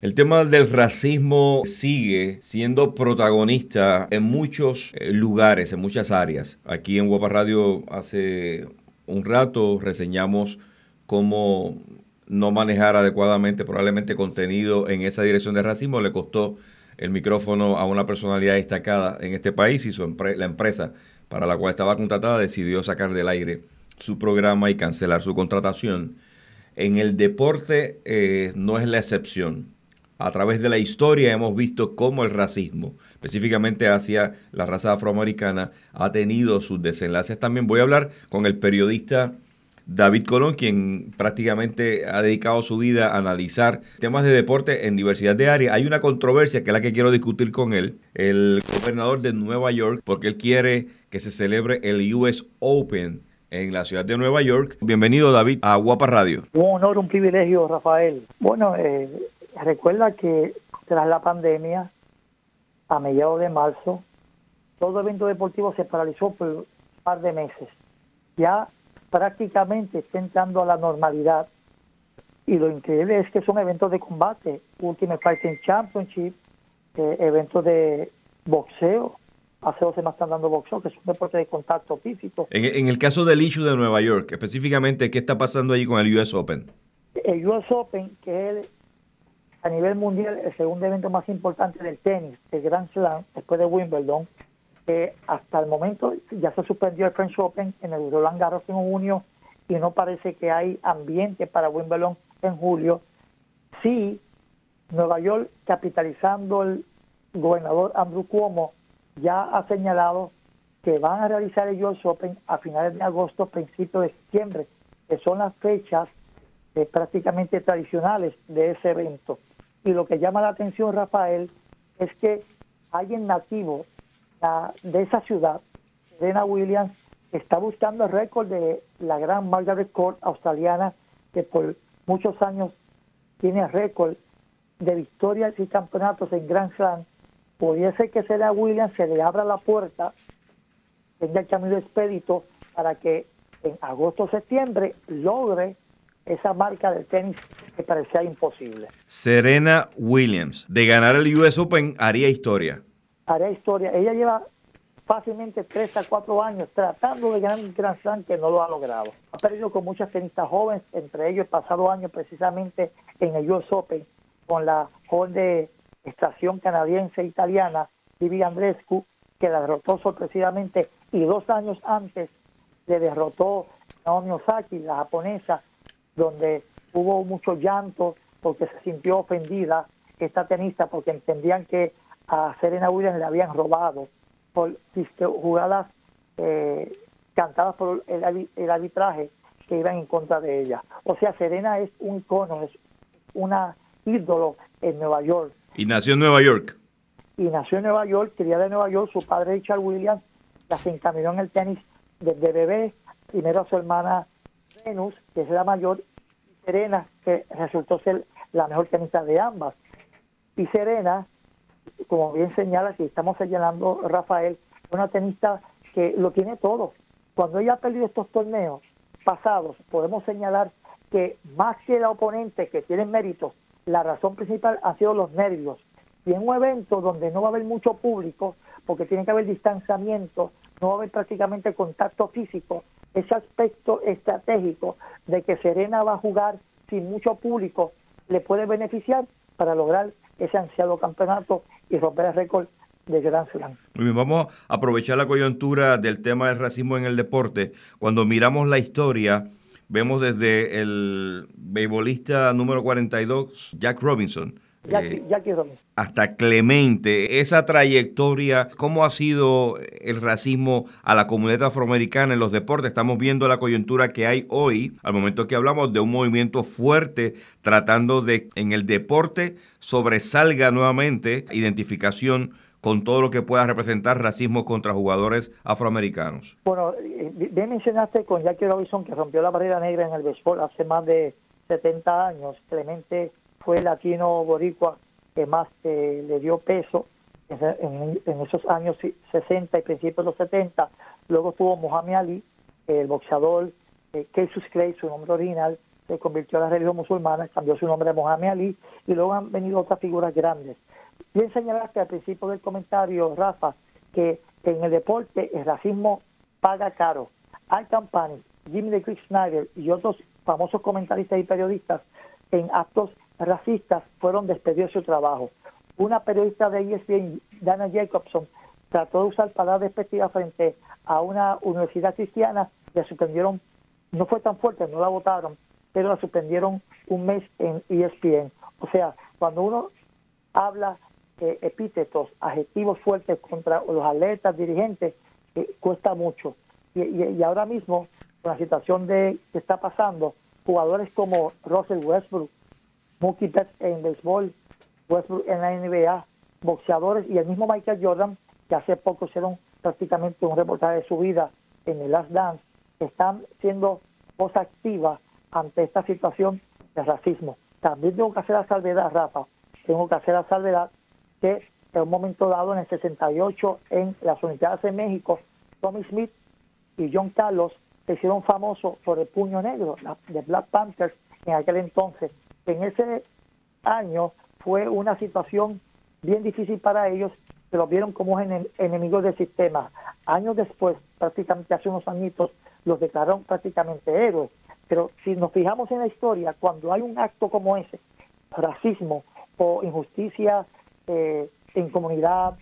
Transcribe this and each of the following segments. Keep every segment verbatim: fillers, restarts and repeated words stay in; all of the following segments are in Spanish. El tema del racismo sigue siendo protagonista en muchos lugares, en muchas áreas. Aquí en Guapa Radio hace un rato reseñamos cómo no manejar adecuadamente probablemente contenido en esa dirección de racismo le costó el micrófono a una personalidad destacada en este país y su empre- la empresa para la cual estaba contratada decidió sacar del aire su programa y cancelar su contratación. En el deporte eh, no es la excepción. A través de la historia hemos visto cómo el racismo, específicamente hacia la raza afroamericana, ha tenido sus desenlaces. También voy a hablar con el periodista David Colón, quien prácticamente ha dedicado su vida a analizar temas de deporte en diversidad de áreas. Hay una controversia que es la que quiero discutir con él, el gobernador de Nueva York, porque él quiere que se celebre el U S Open en la ciudad de Nueva York. Bienvenido, David, a Guapa Radio. Un honor, un privilegio, Rafael. Bueno, eh... recuerda que tras la pandemia, a mediados de marzo, todo evento deportivo se paralizó por un par de meses. Ya prácticamente está entrando a la normalidad. Y lo increíble es que son eventos de combate, Ultimate Fighting Championship, eh, eventos de boxeo. Hace dos semanas están dando boxeo, que es un deporte de contacto físico. En, en el caso del issue de Nueva York, específicamente, ¿qué está pasando allí con el U S Open? El U S Open, que es el... a nivel mundial, el segundo evento más importante del tenis, el Grand Slam, después de Wimbledon, eh, hasta el momento ya se suspendió el French Open en el Roland Garros en junio y no parece que hay ambiente para Wimbledon en julio. Sí, Nueva York, capitalizando el gobernador Andrew Cuomo, ya ha señalado que van a realizar el U S Open a finales de agosto, principios de septiembre, que son las fechas eh, prácticamente tradicionales de ese evento. Y lo que llama la atención, Rafael, es que alguien nativo la, de esa ciudad, Serena Williams, está buscando el récord de la gran Margaret Court australiana, que por muchos años tiene récord de victorias y campeonatos en Grand Slam. Podría ser que Serena Williams se le abra la puerta, tenga el camino expedito para que en agosto o septiembre logre esa marca del tenis que parecía imposible. Serena Williams, de ganar el U S Open, haría historia. Haría historia. Ella lleva fácilmente tres a cuatro años tratando de ganar un Grand Slam que no lo ha logrado. Ha perdido con muchas tenistas jóvenes, entre ellos el pasado año precisamente en el U S Open, con la joven de estación canadiense italiana, Bianca Andreescu, que la derrotó sorpresivamente, y dos años antes le derrotó Naomi Osaka, la japonesa, donde hubo mucho llanto porque se sintió ofendida esta tenista porque entendían que a Serena Williams le habían robado por jugadas eh, cantadas por el, el arbitraje que iban en contra de ella. O sea, Serena es un icono, es una ídolo en Nueva York. Y nació en Nueva York. Y nació en Nueva York, criada en Nueva York. Su padre, Richard Williams, las encaminó en el tenis desde bebé, primero a su hermana Venus, que es la mayor, y Serena, que resultó ser la mejor tenista de ambas. Y Serena, como bien señala, que estamos señalando Rafael, una tenista que lo tiene todo. Cuando ella ha perdido estos torneos pasados, podemos señalar que más que la oponente que tienen méritos, la razón principal han sido los nervios. Y en un evento donde no va a haber mucho público, porque tiene que haber distanciamiento, no va a haber prácticamente contacto físico, ese aspecto estratégico de que Serena va a jugar sin mucho público le puede beneficiar para lograr ese ansiado campeonato y romper el récord de Grand Slam. Muy bien, vamos a aprovechar la coyuntura del tema del racismo en el deporte. Cuando miramos la historia, vemos desde el beisbolista número cuarenta y dos, Jack Robinson, Jackie, Jackie Robinson, hasta Clemente, esa trayectoria, ¿cómo ha sido el racismo a la comunidad afroamericana en los deportes? Estamos viendo la coyuntura que hay hoy, al momento que hablamos de un movimiento fuerte tratando de, en el deporte, sobresalga nuevamente identificación con todo lo que pueda representar racismo contra jugadores afroamericanos. Bueno, bien mencionaste con Jackie Robinson, que rompió la barrera negra en el béisbol hace más de setenta años, Clemente fue latino boricua que más eh, le dio peso en, en esos años sesenta y principios de los setenta. Luego tuvo Mohamed Ali, el boxeador, eh, Jesus Clay, su nombre original, se convirtió a la religión musulmana, cambió su nombre de Mohamed Ali, y luego han venido otras figuras grandes. Bien señalaste al principio del comentario, Rafa, que en el deporte el racismo paga caro. Al Campanis, Jimmy De Crick Snyder y otros famosos comentaristas y periodistas en actos racistas fueron despedidos de su trabajo. Una periodista de E S P N, Dana Jacobson, trató de usar palabras despectivas frente a una universidad cristiana, la suspendieron, no fue tan fuerte, no la votaron, pero la suspendieron un mes en E S P N. O sea, cuando uno habla eh, epítetos, adjetivos fuertes contra los atletas, dirigentes, eh, cuesta mucho. Y, y, y ahora mismo, con la situación de que está pasando, jugadores como Russell Westbrook, Mookie Betts en béisbol, Westbrook en la N B A, boxeadores y el mismo Michael Jordan, que hace poco hicieron prácticamente un reportaje de su vida en el Last Dance, están siendo voz activa ante esta situación de racismo. También tengo que hacer la salvedad, Rafa, tengo que hacer la salvedad que en un momento dado, en el sesenta y ocho, en las Olimpiadas de México, Tommy Smith y John Carlos se hicieron famosos por el puño negro de Black Panthers en aquel entonces. En ese año fue una situación bien difícil para ellos, que los vieron como enemigos del sistema. Años después, prácticamente hace unos añitos, los declararon prácticamente héroes. Pero si nos fijamos en la historia, cuando hay un acto como ese, racismo o injusticia eh, en comunidad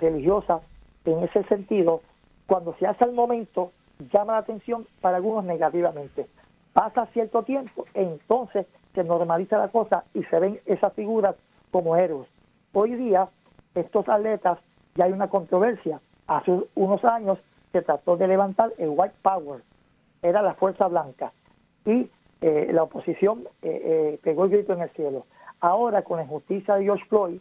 religiosa, en ese sentido, cuando se hace al momento, llama la atención para algunos negativamente. Pasa cierto tiempo e entonces se normaliza la cosa y se ven esas figuras como héroes. Hoy día, estos atletas, ya hay una controversia. Hace unos años se trató de levantar el White Power, era la fuerza blanca, y eh, la oposición eh, eh, pegó el grito en el cielo. Ahora, con la injusticia de George Floyd,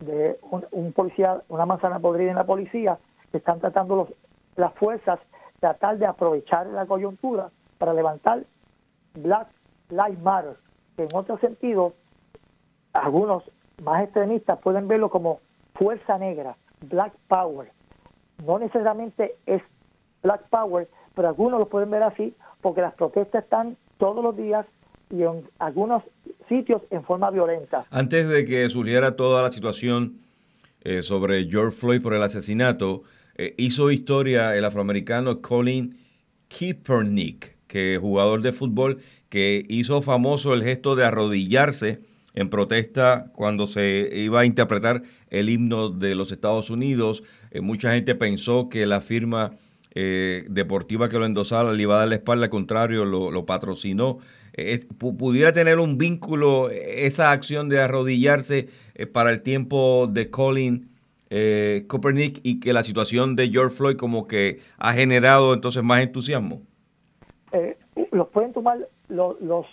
de un, un policía, una manzana podrida en la policía, están tratando los, las fuerzas tratar de aprovechar la coyuntura para levantar Black Lives Matter. En otro sentido, algunos más extremistas pueden verlo como fuerza negra, Black Power. No necesariamente es Black Power, pero algunos lo pueden ver así porque las protestas están todos los días y en algunos sitios en forma violenta. Antes de que surgiera toda la situación eh, sobre George Floyd por el asesinato, eh, hizo historia el afroamericano Colin Kaepernick, que jugador de fútbol que hizo famoso el gesto de arrodillarse en protesta cuando se iba a interpretar el himno de los Estados Unidos. Eh, mucha gente pensó que la firma eh, deportiva que lo endosaba le iba a dar la espalda, al contrario, lo, lo patrocinó. Eh, ¿Pudiera tener un vínculo esa acción de arrodillarse eh, para el tiempo de Colin eh, Kaepernick y que la situación de George Floyd como que ha generado entonces más entusiasmo? Eh, los pueden tomar los... los...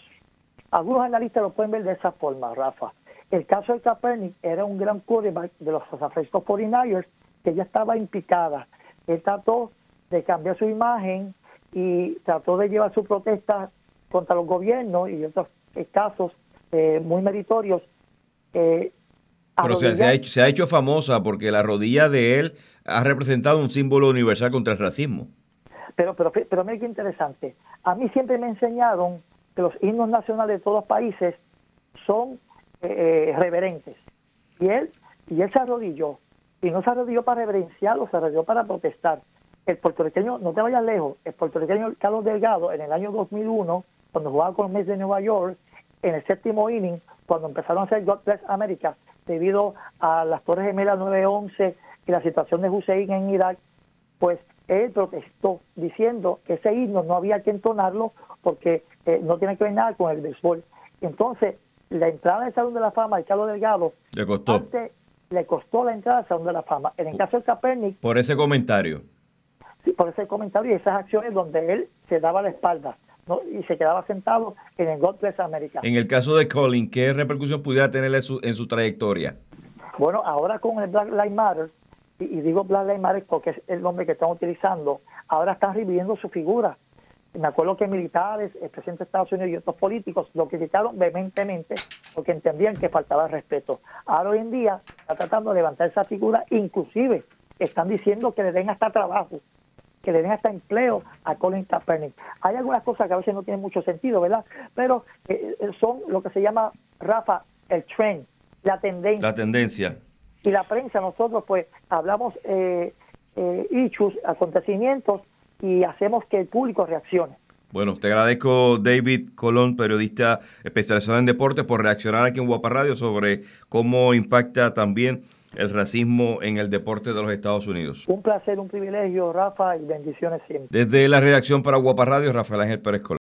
Algunos analistas lo pueden ver de esa forma, Rafa. El caso de Kaepernick era un gran quarterback de los San Francisco cuarenta y nueve ers que ya estaba implicada. Él trató de cambiar su imagen y trató de llevar su protesta contra los gobiernos y otros casos eh, muy meritorios. Eh, Pero se, se, ha hecho, se ha hecho famosa porque la rodilla de él ha representado un símbolo universal contra el racismo. Pero, pero, pero mira qué interesante. A mí siempre me enseñaron que los himnos nacionales de todos los países son eh, reverentes. Y él, y él se arrodilló. Y no se arrodilló para reverenciarlo, se arrodilló para protestar. El puertorriqueño, no te vayas lejos, el puertorriqueño Carlos Delgado, en el año dos mil uno, cuando jugaba con los Mets de Nueva York, en el séptimo inning, cuando empezaron a hacer God Bless America, debido a las Torres Gemelas nueve once y la situación de Hussein en Irak, pues él protestó diciendo que ese himno no había que entonarlo porque eh, no tiene que ver nada con el béisbol. Entonces, la entrada al Salón de la Fama de Carlos Delgado le costó. Antes, le costó la entrada al Salón de la Fama. En el caso de Kaepernick... Por ese comentario. Sí, por ese comentario y esas acciones donde él se daba la espalda, ¿no? Y se quedaba sentado en el God Bless America. En el caso de Colin, ¿qué repercusión pudiera tener en su, en su trayectoria? Bueno, ahora con el Black Lives Matter, y, y digo Black Lives Matter porque es el nombre que están utilizando, ahora están reviviendo su figura. Me acuerdo que militares, el presidente de Estados Unidos y otros políticos lo criticaron vehementemente porque entendían que faltaba respeto. Ahora hoy en día está tratando de levantar esa figura, inclusive están diciendo que le den hasta trabajo, que le den hasta empleo a Colin Kaepernick. Hay algunas cosas que a veces no tienen mucho sentido, ¿verdad? Pero eh, son lo que se llama, Rafa, el trend, la tendencia. La tendencia. Y la prensa, nosotros pues hablamos eh, eh, hechos, acontecimientos, y hacemos que el público reaccione. Bueno, te agradezco, David Colón, periodista especializado en deportes, por reaccionar aquí en Guapa Radio sobre cómo impacta también el racismo en el deporte de los Estados Unidos. Un placer, un privilegio, Rafa, y bendiciones siempre. Desde la redacción para Guapa Radio, Rafael Ángel Pérez Colón.